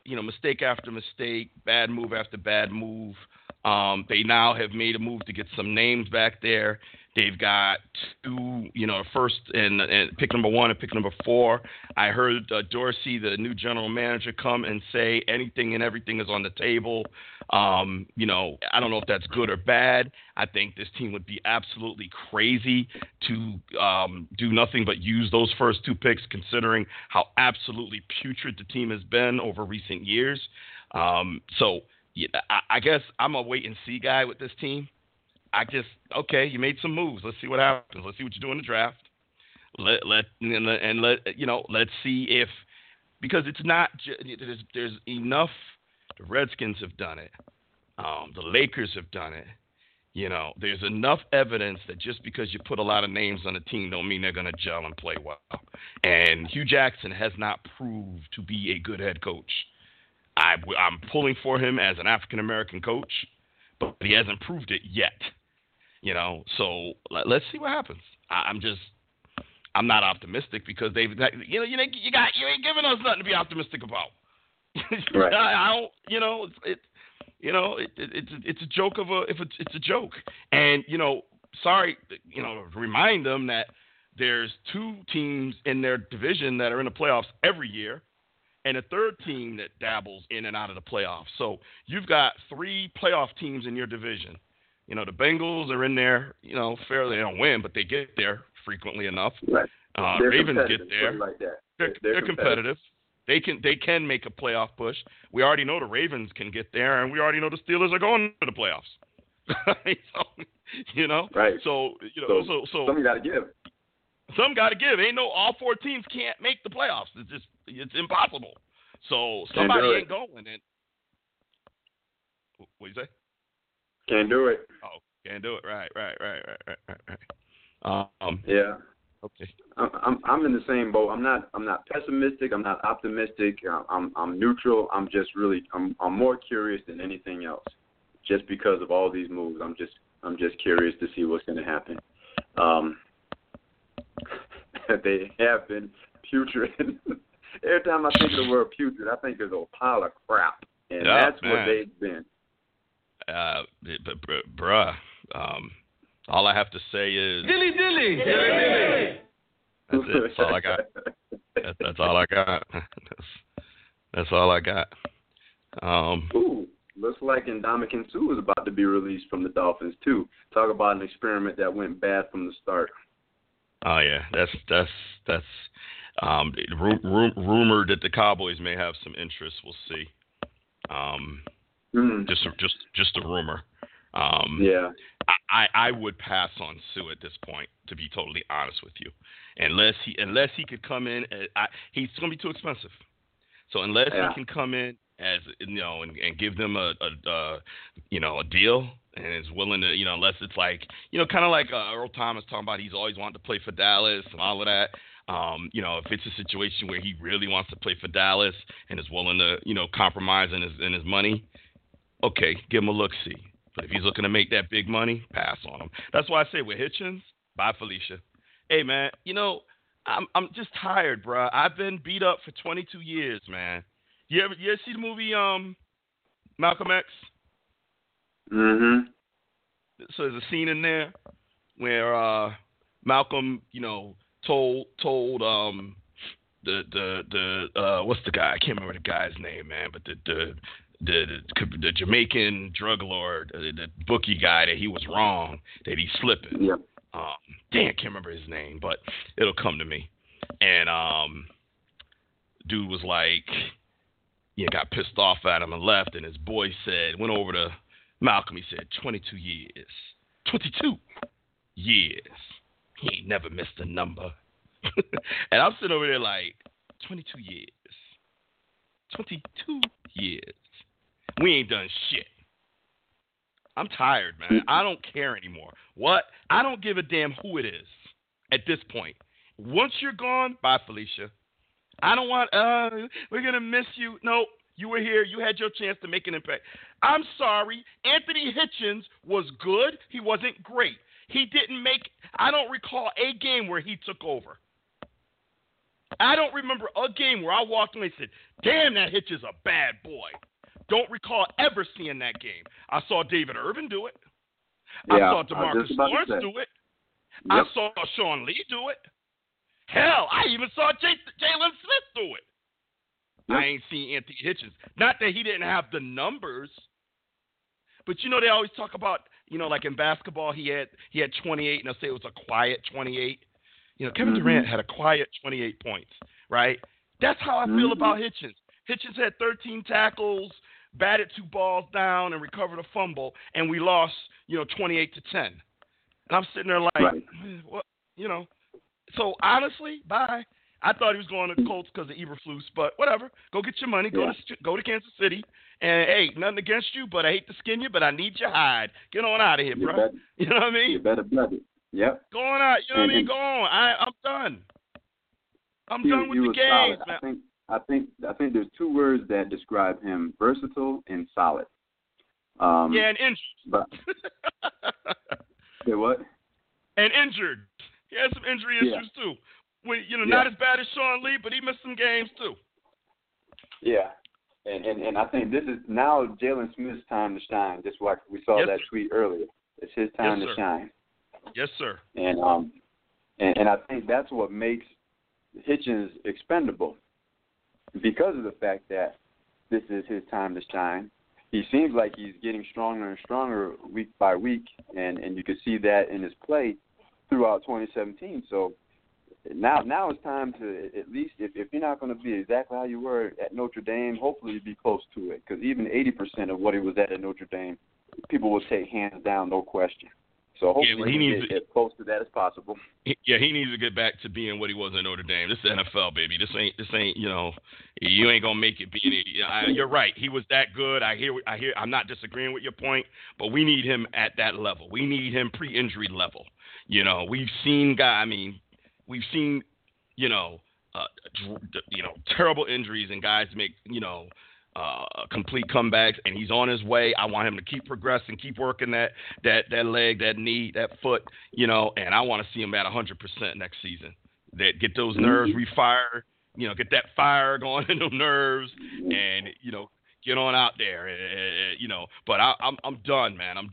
you know, mistake after mistake, bad move after bad move. They now have made a move to get some names back there. They've got two, you know, first and pick number one and pick number four. I heard Dorsey, the new general manager, come and say anything and everything is on the table. You know, I don't know if that's good or bad. I think this team would be absolutely crazy to do nothing but use those first two picks, considering how absolutely putrid the team has been over recent years. So yeah, I guess I'm a wait and see guy with this team. You made some moves. Let's see what happens. Let's see what you do in the draft. Let's see if, because it's not, there's enough. The Redskins have done it. The Lakers have done it. You know, there's enough evidence that just because you put a lot of names on a team don't mean they're going to gel and play well. And Hugh Jackson has not proved to be a good head coach. I'm pulling for him as an African-American coach, but he hasn't proved it yet, you know. So let's see what happens. I'm not optimistic because they've, you know, you ain't giving us nothing to be optimistic about. Right. I don't, you know, it's a joke of a, it's a joke. And, you know, sorry, you know, remind them that there's two teams in their division that are in the playoffs every year, and a third team that dabbles in and out of the playoffs. So you've got three playoff teams in your division. You know, the Bengals are in there, you know, fairly. They don't win, but they get there frequently enough. Right. Ravens get there. Like that. They're competitive. They can make a playoff push. We already know the Ravens can get there, and we already know the Steelers are going to the playoffs. So, you know? Right. So, you know, so something got to give. Some got to give. Ain't no all four teams can't make the playoffs. It's just it's impossible. So somebody ain't going. And what you say? Can't do it. Oh, can't do it. Right. Yeah. Okay. I'm in the same boat. I'm not pessimistic. I'm not optimistic. I'm neutral. I'm just really I'm more curious than anything else, just because of all these moves. I'm just curious to see what's going to happen. They have been putrid. Every time I think of the word putrid, I think of a pile of crap, and that's what they've been. Bruh, all I have to say is dilly dilly. That's it. That's all I got. That's all I got. That's all I got. Ooh, looks like Ndamukong Suh is about to be released from the Dolphins too. Talk about an experiment that went bad from the start. Oh yeah, that's rumored that the Cowboys may have some interest. We'll see. Just a rumor. Yeah. I would pass on Sue at this point, to be totally honest with you, unless he could come in. He's going to be too expensive. So unless he can come in as you know, and give them a deal, and is willing to, unless it's like, kind of like Earl Thomas talking about he's always wanted to play for Dallas and all of that. If it's a situation where he really wants to play for Dallas and is willing to, compromise in his money, okay, give him a look-see. But if he's looking to make that big money, pass on him. That's why I say with Hitchens, bye, Felicia. Hey, man, I'm just tired, bro. I've been beat up for 22 years, man. You ever see the movie Malcolm X? Mm-hmm. So there's a scene in there where Malcolm, told the what's the guy? I can't remember the guy's name, man, but the Jamaican drug lord, the bookie guy, that he was wrong, that he's slipping. Yep. Can't remember his name, but it'll come to me. And dude was like, got pissed off at him and left. And his boy went over to Malcolm. He said, 22 years. 22 years. He ain't never missed a number. And I'm sitting over there like, 22 years. 22 years. We ain't done shit. I'm tired, man. I don't care anymore. What? I don't give a damn who it is at this point. Once you're gone, bye, Felicia. I don't want, we're going to miss you. No, you were here. You had your chance to make an impact. I'm sorry. Anthony Hitchens was good. He wasn't great. He didn't make, I don't recall a game where he took over. I don't remember a game where I walked in and said, damn, that Hitch is a bad boy. Don't recall ever seeing that game. I saw David Irvin do it. I saw DeMarcus Lawrence do it. Yep. I saw Sean Lee do it. Hell, I even saw Jalen Smith do it. Yep. I ain't seen Anthony Hitchens. Not that he didn't have the numbers, but they always talk about, like in basketball, he had 28, and they'll say it was a quiet 28. Kevin Durant had a quiet 28 points, right? That's how I feel about Hitchens. Hitchens had 13 tackles, batted 2 balls down, and recovered a fumble, and we lost, 28-10. And I'm sitting there like, right. What? So, honestly, bye. I thought he was going to the Colts because of Eberflus, but whatever. Go get your money. Go to Kansas City. And, hey, nothing against you, but I hate to skin you, but I need your hide. Get on out of here, bro. You know what I mean? You better blood it. Yep. Go on out. You know what I mean? Go on. I'm done. I'm done with the game, man. I think there's 2 words that describe him: versatile and solid. And injured. But, say what? And injured. He had some injury issues too. When, not as bad as Sean Lee, but he missed some games too. Yeah, and I think this is now Jalen Smith's time to shine. Just like we saw that tweet earlier. It's his time to shine. Yes, sir. And I think that's what makes Hitchens expendable. Because of the fact that this is his time to shine, he seems like he's getting stronger and stronger week by week, and you can see that in his play throughout 2017. So now it's time to, at least if you're not going to be exactly how you were at Notre Dame, hopefully you'll be close to it, because even 80% of what he was at Notre Dame, people will take hands down, no question. So hopefully he needs to get as close to that as possible. He needs to get back to being what he was in Notre Dame. This is the NFL, baby. This ain't. You ain't gonna make it. You're right. He was that good. I hear. I'm not disagreeing with your point, but we need him at that level. We need him pre-injury level. We've seen terrible injuries and guys make complete comebacks, and he's on his way. I want him to keep progressing, keep working that leg, that knee, that foot, and I want to see him at 100% next season. That get those nerves refired, get that fire going in those nerves, and get on out there, and. But I'm done, man. I'm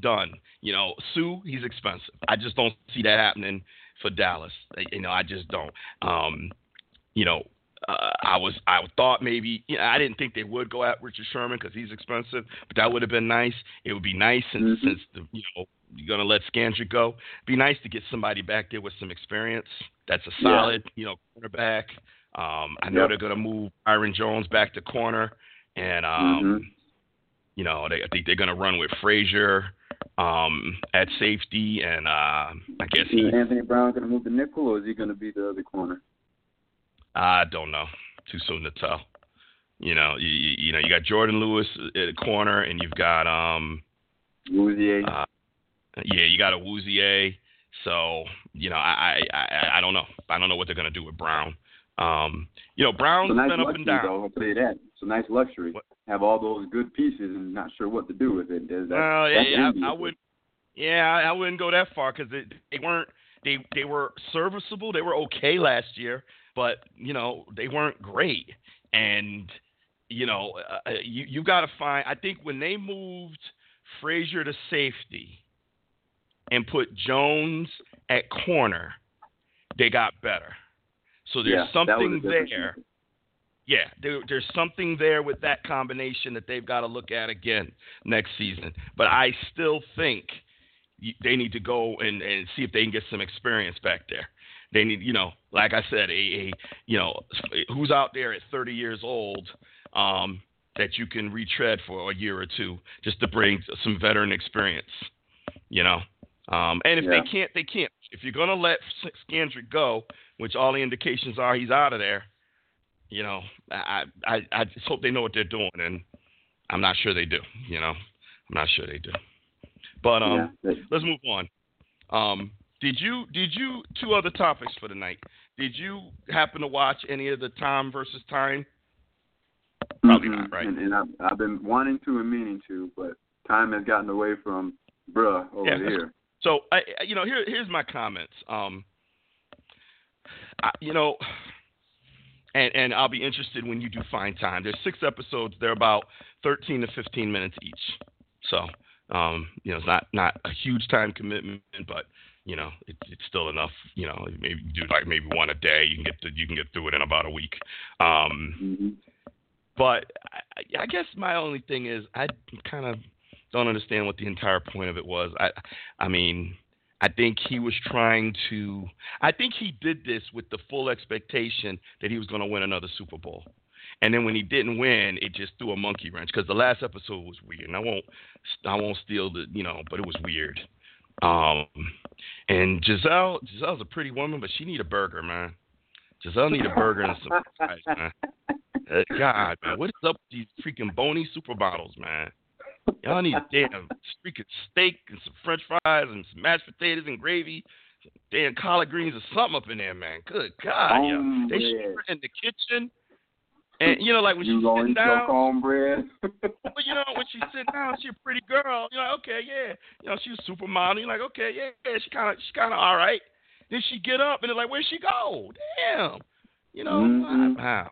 done. Sue, he's expensive. I just don't see that happening for Dallas. I just don't. I thought maybe I didn't think they would go at Richard Sherman because he's expensive, but that would have been nice. It would be nice since you're going to let Scandrick go. Be nice to get somebody back there with some experience. That's a solid cornerback. I know they're going to move Byron Jones back to corner, and I think they're going to run with Frazier at safety, and I guess is Anthony Brown going to move the nickel, or is he going to be the other corner? I don't know. Too soon to tell. You got Jordan Lewis at a corner, and you've got Woozier. You got a Woozier. So I don't know. I don't know what they're gonna do with Brown. Brown's nice been up and down. Though, I'll tell you that. It's a nice luxury. What? Have all those good pieces and not sure what to do with it. I wouldn't go that far because they weren't. They were serviceable. They were okay last year, but they weren't great. And you got to find. I think when they moved Frazier to safety and put Jones at corner, they got better. So there's something there. Yeah, there's something there with that combination that they've got to look at again next season. But I still think they need to go and see if they can get some experience back there. They need, like I said, who's out there at 30 years old that you can retread for a year or two just to bring some veteran experience, And if they can't, they can't. If you're going to let Scandrick go, which all the indications are he's out of there, I just hope they know what they're doing, and I'm not sure they do. I'm not sure they do. But let's move on. Did you two other topics for the night? Did you happen to watch any of the Tom versus Time? Probably not, right? And I've been wanting to and meaning to, but time has gotten away from bruh over here. So here's my comments. And I'll be interested when you do find time. There's 6 episodes. They're about 13 to 15 minutes each. So, it's not a huge time commitment, but it's still enough. Maybe do maybe one a day. You can get through it in about a week. But I guess my only thing is I kind of don't understand what the entire point of it was. I mean. I think he was I think he did this with the full expectation that he was going to win another Super Bowl. And then when he didn't win, it just threw a monkey wrench because the last episode was weird. And I won't steal the, but it was weird. And Giselle's a pretty woman, but she need a burger, man. Giselle need a burger and some fries, man. God, man, what is up with these freaking bony supermodels, man? Y'all need a damn freaking steak and some french fries and some mashed potatoes and gravy, damn collard greens or something up in there, man. Good God, yo. They shoot her in the kitchen. And, when she's sitting down. But, when she's sitting down, she's a pretty girl. You're like, okay, yeah. She's a supermodel. You're like, okay, yeah. She's kind of all right. Then she get up and they're like, where'd she go? Damn. I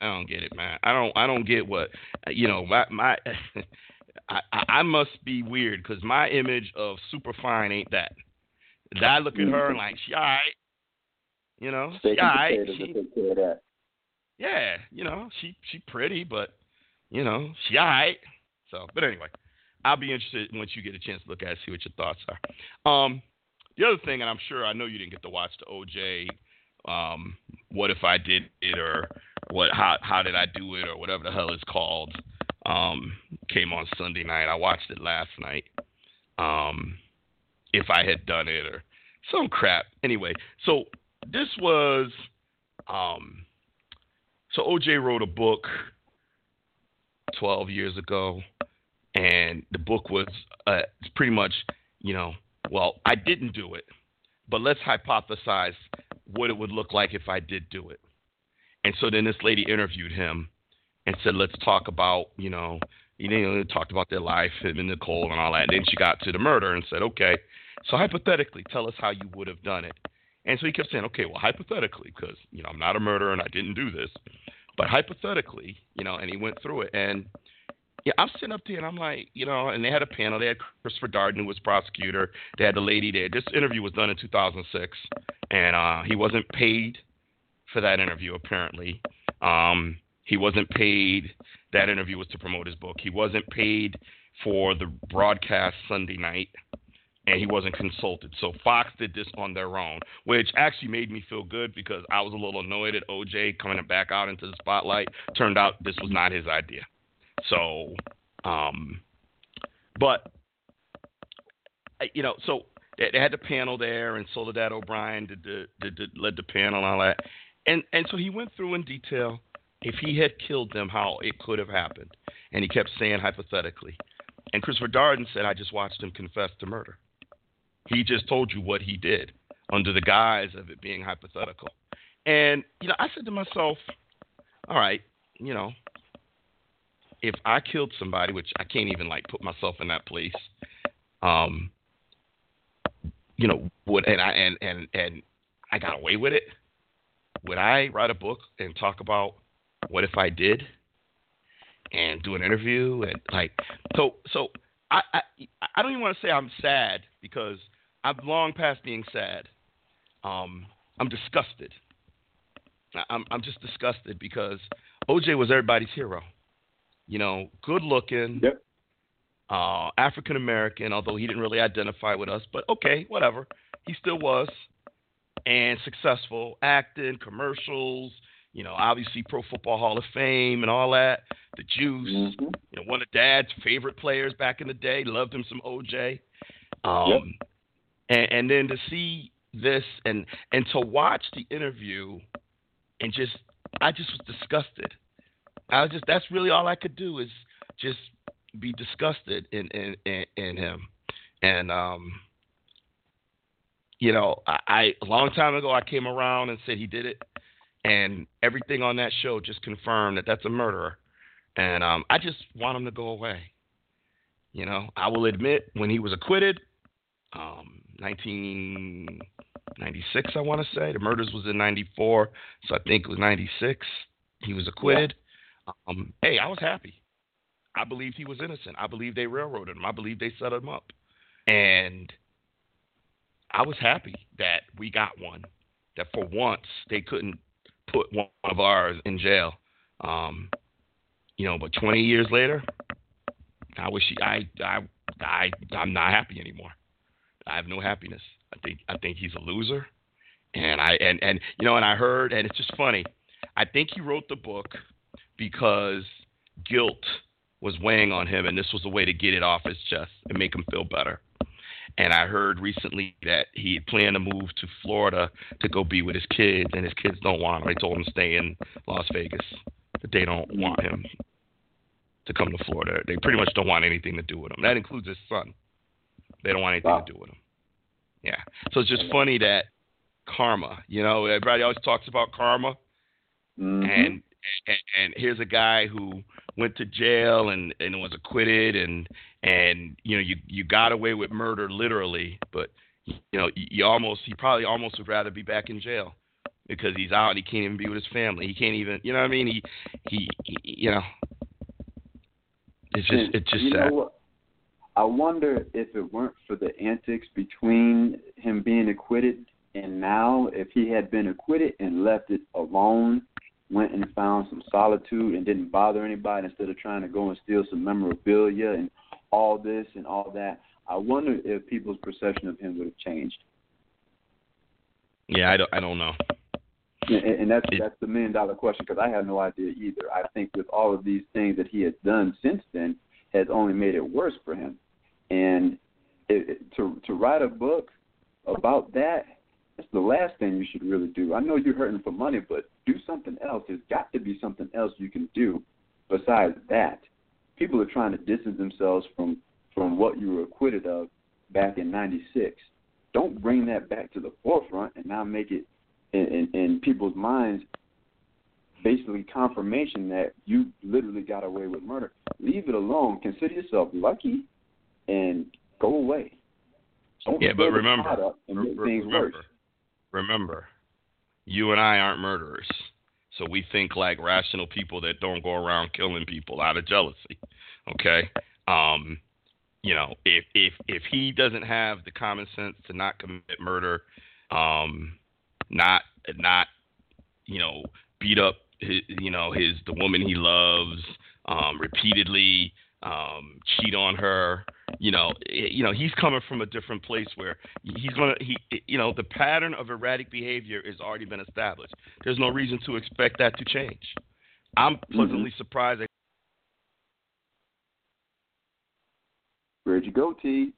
don't get it, man. I don't get what, my I must be weird because my image of super fine ain't that. I look at her and like, she all right. She all right. She pretty, but, she all right. So, but anyway, I'll be interested once you get a chance to look at it, see what your thoughts are. The other thing, and I'm sure I know you didn't get to watch the O.J., what if I did it or what? How did I do it or whatever the hell it's called. Came on Sunday night. I watched it last night. If I had done it or some crap. Anyway, so this was so OJ wrote a book 12 years ago, and the book was pretty much, I didn't do it, but let's hypothesize what it would look like if I did do it. And so then this lady interviewed him and said, let's talk about, they talked about their life, him and Nicole and all that. And then she got to the murder and said, okay, so hypothetically, tell us how you would have done it. And so he kept saying, okay, well, hypothetically, because, I'm not a murderer and I didn't do this. But hypothetically, and he went through it. And I'm sitting up there and I'm like, and they had a panel. They had Christopher Darden, who was prosecutor. They had the lady there. This interview was done in 2006. And he wasn't paid for that interview, apparently. He wasn't paid. That interview was to promote his book. He wasn't paid for the broadcast Sunday night, and he wasn't consulted. So Fox did this on their own, which actually made me feel good because I was a little annoyed at OJ coming back out into the spotlight. Turned out this was not his idea. So, but, so they had the panel there, and Soledad O'Brien led the panel and all that. And so he went through in detail if he had killed them, how it could have happened. And he kept saying hypothetically. And Christopher Darden said, I just watched him confess to murder. He just told you what he did under the guise of it being hypothetical. And, you know, I said to myself, all right, you know, if I killed somebody, which I can't even, like, put myself in that place, you know, would, and I got away with it, would I write a book and talk about what if I did and do an interview? And like, so I don't even want to say I'm sad, because I've long past being sad. I'm disgusted. I'm just disgusted because O.J. was everybody's hero. You know, good looking, yep. African American, although he didn't really identify with us, but okay, whatever. He still was, and successful, acting, commercials, you know, obviously Pro Football Hall of Fame and all that, the juice, mm-hmm. you know, one of Dad's favorite players back in the day, loved him some O.J. Yep. And then to see this and to watch the interview and just, I just was disgusted. I was just, that's really all I could do is just be disgusted in him. And, you know, I a long time ago, I came around and said he did it. And everything on that show just confirmed that that's a murderer. And I just want him to go away. You know, I will admit when he was acquitted, 1996, I want to say. The murders was in 94, so I think it was 96. He was acquitted. Hey, I was happy. I believed he was innocent. I believed they railroaded him. I believed they set him up. And I was happy that we got one, that for once they couldn't put one of ours in jail. You know, but 20 years later, I wish I'm not happy anymore. I have no happiness. I think he's a loser. And I you know, and I heard, and it's just funny. I think he wrote the book because guilt was weighing on him, and this was a way to get it off his chest and make him feel better. And I heard recently that he had planned to move to Florida to go be with his kids, and his kids don't want him. They told him to stay in Las Vegas, but they don't want him to come to Florida. They pretty much don't want anything to do with him. That includes his son. They don't want anything to do with him. Yeah. So it's just funny that karma, you know, everybody always talks about karma, mm-hmm. And here's a guy who went to jail and was acquitted, and you know, you got away with murder literally, but you know, he probably almost would rather be back in jail because he's out and he can't even be with his family. He can't even, you know what I mean? He you know, it's just you sad. Know what? I wonder if it weren't for the antics between him being acquitted and now, if he had been acquitted and left it alone, went and found some solitude and didn't bother anybody instead of trying to go and steal some memorabilia and all this and all that, I wonder if people's perception of him would have changed. Yeah, I don't know. And that's the $1 million question, because I have no idea either. I think with all of these things that he has done since then has only made it worse for him. And to write a book about that, that's the last thing you should really do. I know you're hurting for money, but do something else. There's got to be something else you can do besides that. People are trying to distance themselves from what you were acquitted of back in 96. Don't bring that back to the forefront and now make it in people's minds basically confirmation that you literally got away with murder. Leave it alone. Consider yourself lucky and go away. Don't but remember, Remember, you and I aren't murderers, so we think like rational people that don't go around killing people out of jealousy, okay? You know, if he doesn't have the common sense to not commit murder, not you know, beat up the woman he loves repeatedly, cheat on her. You know, he's coming from a different place where the pattern of erratic behavior has already been established. There's no reason to expect that to change. I'm pleasantly surprised. Where'd you go, T?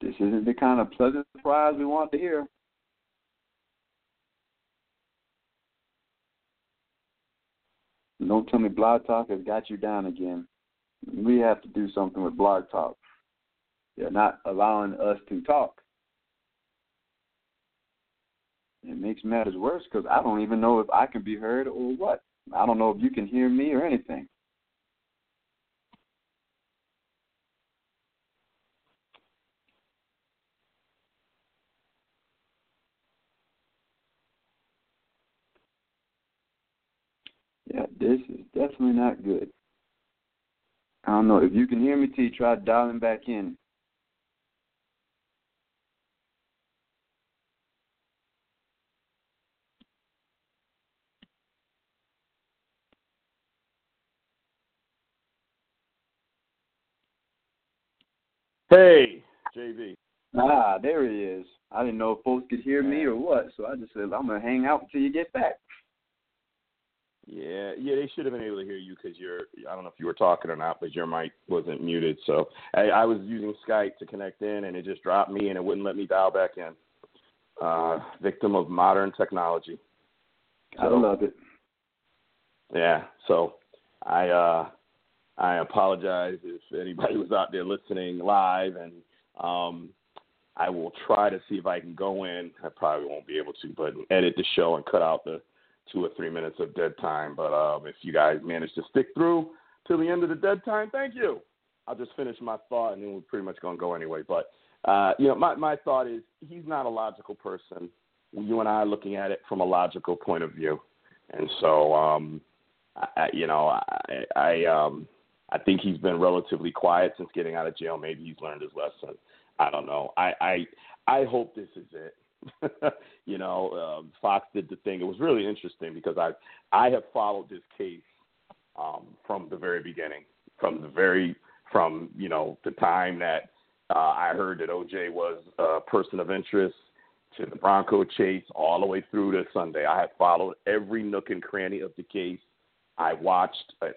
This isn't the kind of pleasant surprise we want to hear. And don't tell me Blog Talk has got you down again. We have to do something with Blog Talk. They're not allowing us to talk. It makes matters worse because I don't even know if I can be heard or what. I don't know if you can hear me or anything. Yeah, this is definitely not good. I don't know. If you can hear me, T, try dialing back in. Hey, JB. Ah, there he is. I didn't know if folks could hear me or what, so I just said, I'm going to hang out until you get back. Yeah, they should have been able to hear you because I don't know if you were talking or not, but your mic wasn't muted. So I was using Skype to connect in, and it just dropped me, and it wouldn't let me dial back in. Victim of modern technology. I love it. Yeah, so I apologize if anybody was out there listening live, and I will try to see if I can go in. I probably won't be able to, but edit the show and cut out the 2 or 3 minutes of dead time. But if you guys manage to stick through till the end of the dead time, thank you. I'll just finish my thought, and then we're pretty much going to go anyway. But, my thought is he's not a logical person. You and I are looking at it from a logical point of view. And so, I think he's been relatively quiet since getting out of jail. Maybe he's learned his lesson. I don't know. I hope this is it. Fox did the thing. It was really interesting because I have followed this case from the very beginning, from the time that I heard that O.J. was a person of interest to the Bronco chase all the way through to Sunday. I have followed every nook and cranny of the case. I watched a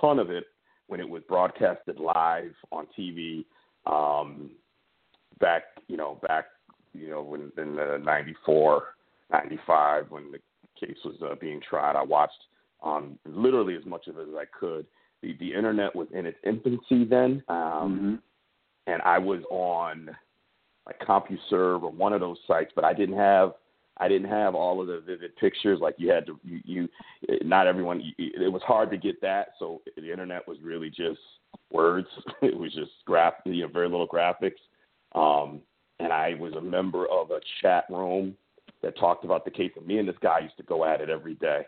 ton of it when it was broadcasted live on TV back in the 94, 95, when the case was being tried. I watched literally as much of it as I could. The internet was in its infancy then, and I was on like CompuServe or one of those sites, but I didn't have all of the vivid pictures like you had to. It was hard to get that, so the internet was really just words. It was just very little graphics. And I was a member of a chat room that talked about the case. And me and this guy used to go at it every day.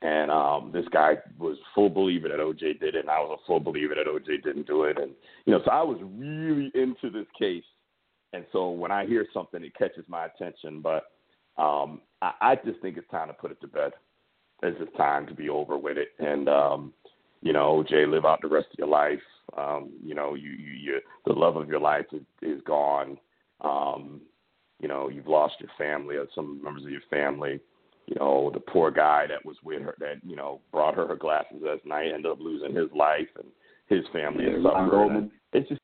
And this guy was a full believer that O.J. did it, and I was a full believer that O.J. didn't do it. And, so I was really into this case. And so when I hear something, it catches my attention. But I just think it's time to put it to bed. It's just time to be over with it. And, O.J., live out the rest of your life. The love of your life is gone. You've lost your family or some members of your family. The poor guy that was with her that, brought her glasses last night ended up losing his life and his family is suffering. Ron Goldman. It's just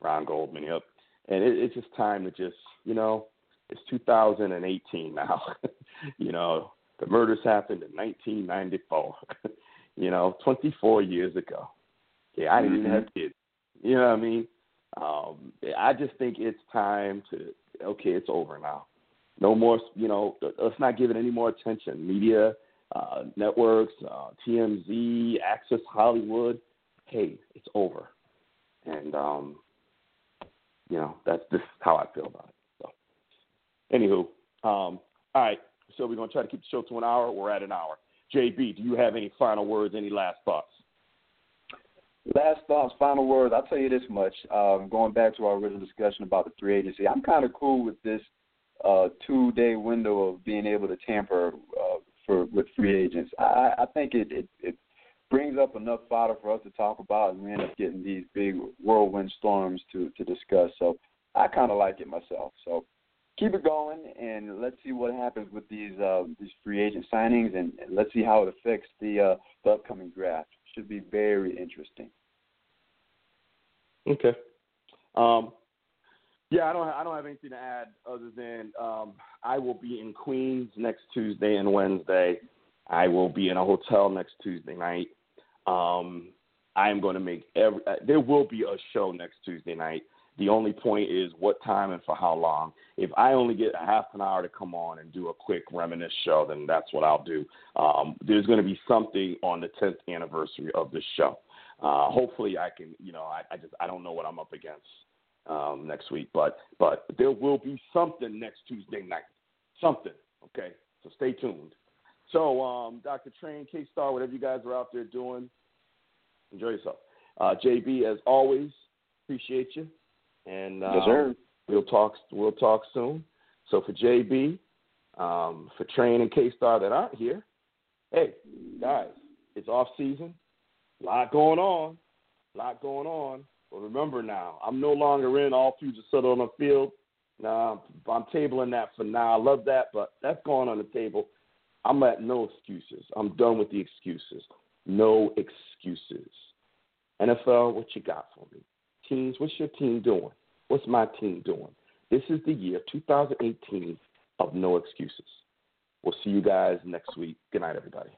Ron Goldman, yep. And it's just time to just, it's 2018 now. The murders happened in 1994, 24 years ago. Yeah, I didn't even have kids. You know what I mean? I just think it's time to, it's over now. No more, let's not give it any more attention. Media, networks, TMZ, Access Hollywood. Hey, it's over. And, that's just how I feel about it. So, anywho, all right. So we're going to try to keep the show to an hour. We're at an hour. JB, do you have any final words, any last thoughts? Last thoughts, final words. I'll tell you this much. Going back to our original discussion about the free agency, I'm kind of cool with this 2-day window of being able to tamper with free agents. I think it brings up enough fodder for us to talk about, and we end up getting these big whirlwind storms to discuss. So I kind of like it myself. So keep it going, and let's see what happens with these free agent signings, and let's see how it affects the upcoming draft. Should be very interesting. Okay. I don't have anything to add other than I will be in Queens next Tuesday and Wednesday. I will be in a hotel next Tuesday night. I am going to make there will be a show next Tuesday night. The only point is what time and for how long. If I only get a half an hour to come on and do a quick reminisce show, then that's what I'll do. There's going to be something on the 10th anniversary of the show. Hopefully I can, I don't know what I'm up against next week, but there will be something next Tuesday night, something. Okay. So stay tuned. So Dr. Train, K-Star, whatever you guys are out there doing, enjoy yourself. JB, as always, appreciate you. And yes, sir. We'll talk soon. So for JB, for Train and K-Star that aren't here, hey, guys, it's off season. A lot going on. But remember now, I'm no longer in all future settled on the field. Now, I'm tabling that for now. I love that, but that's going on the table. I'm at no excuses. I'm done with the excuses. No excuses. NFL, what you got for me? Teams, what's your team doing? What's my team doing? This is the year 2018 of no excuses. We'll see you guys next week. Good night, everybody.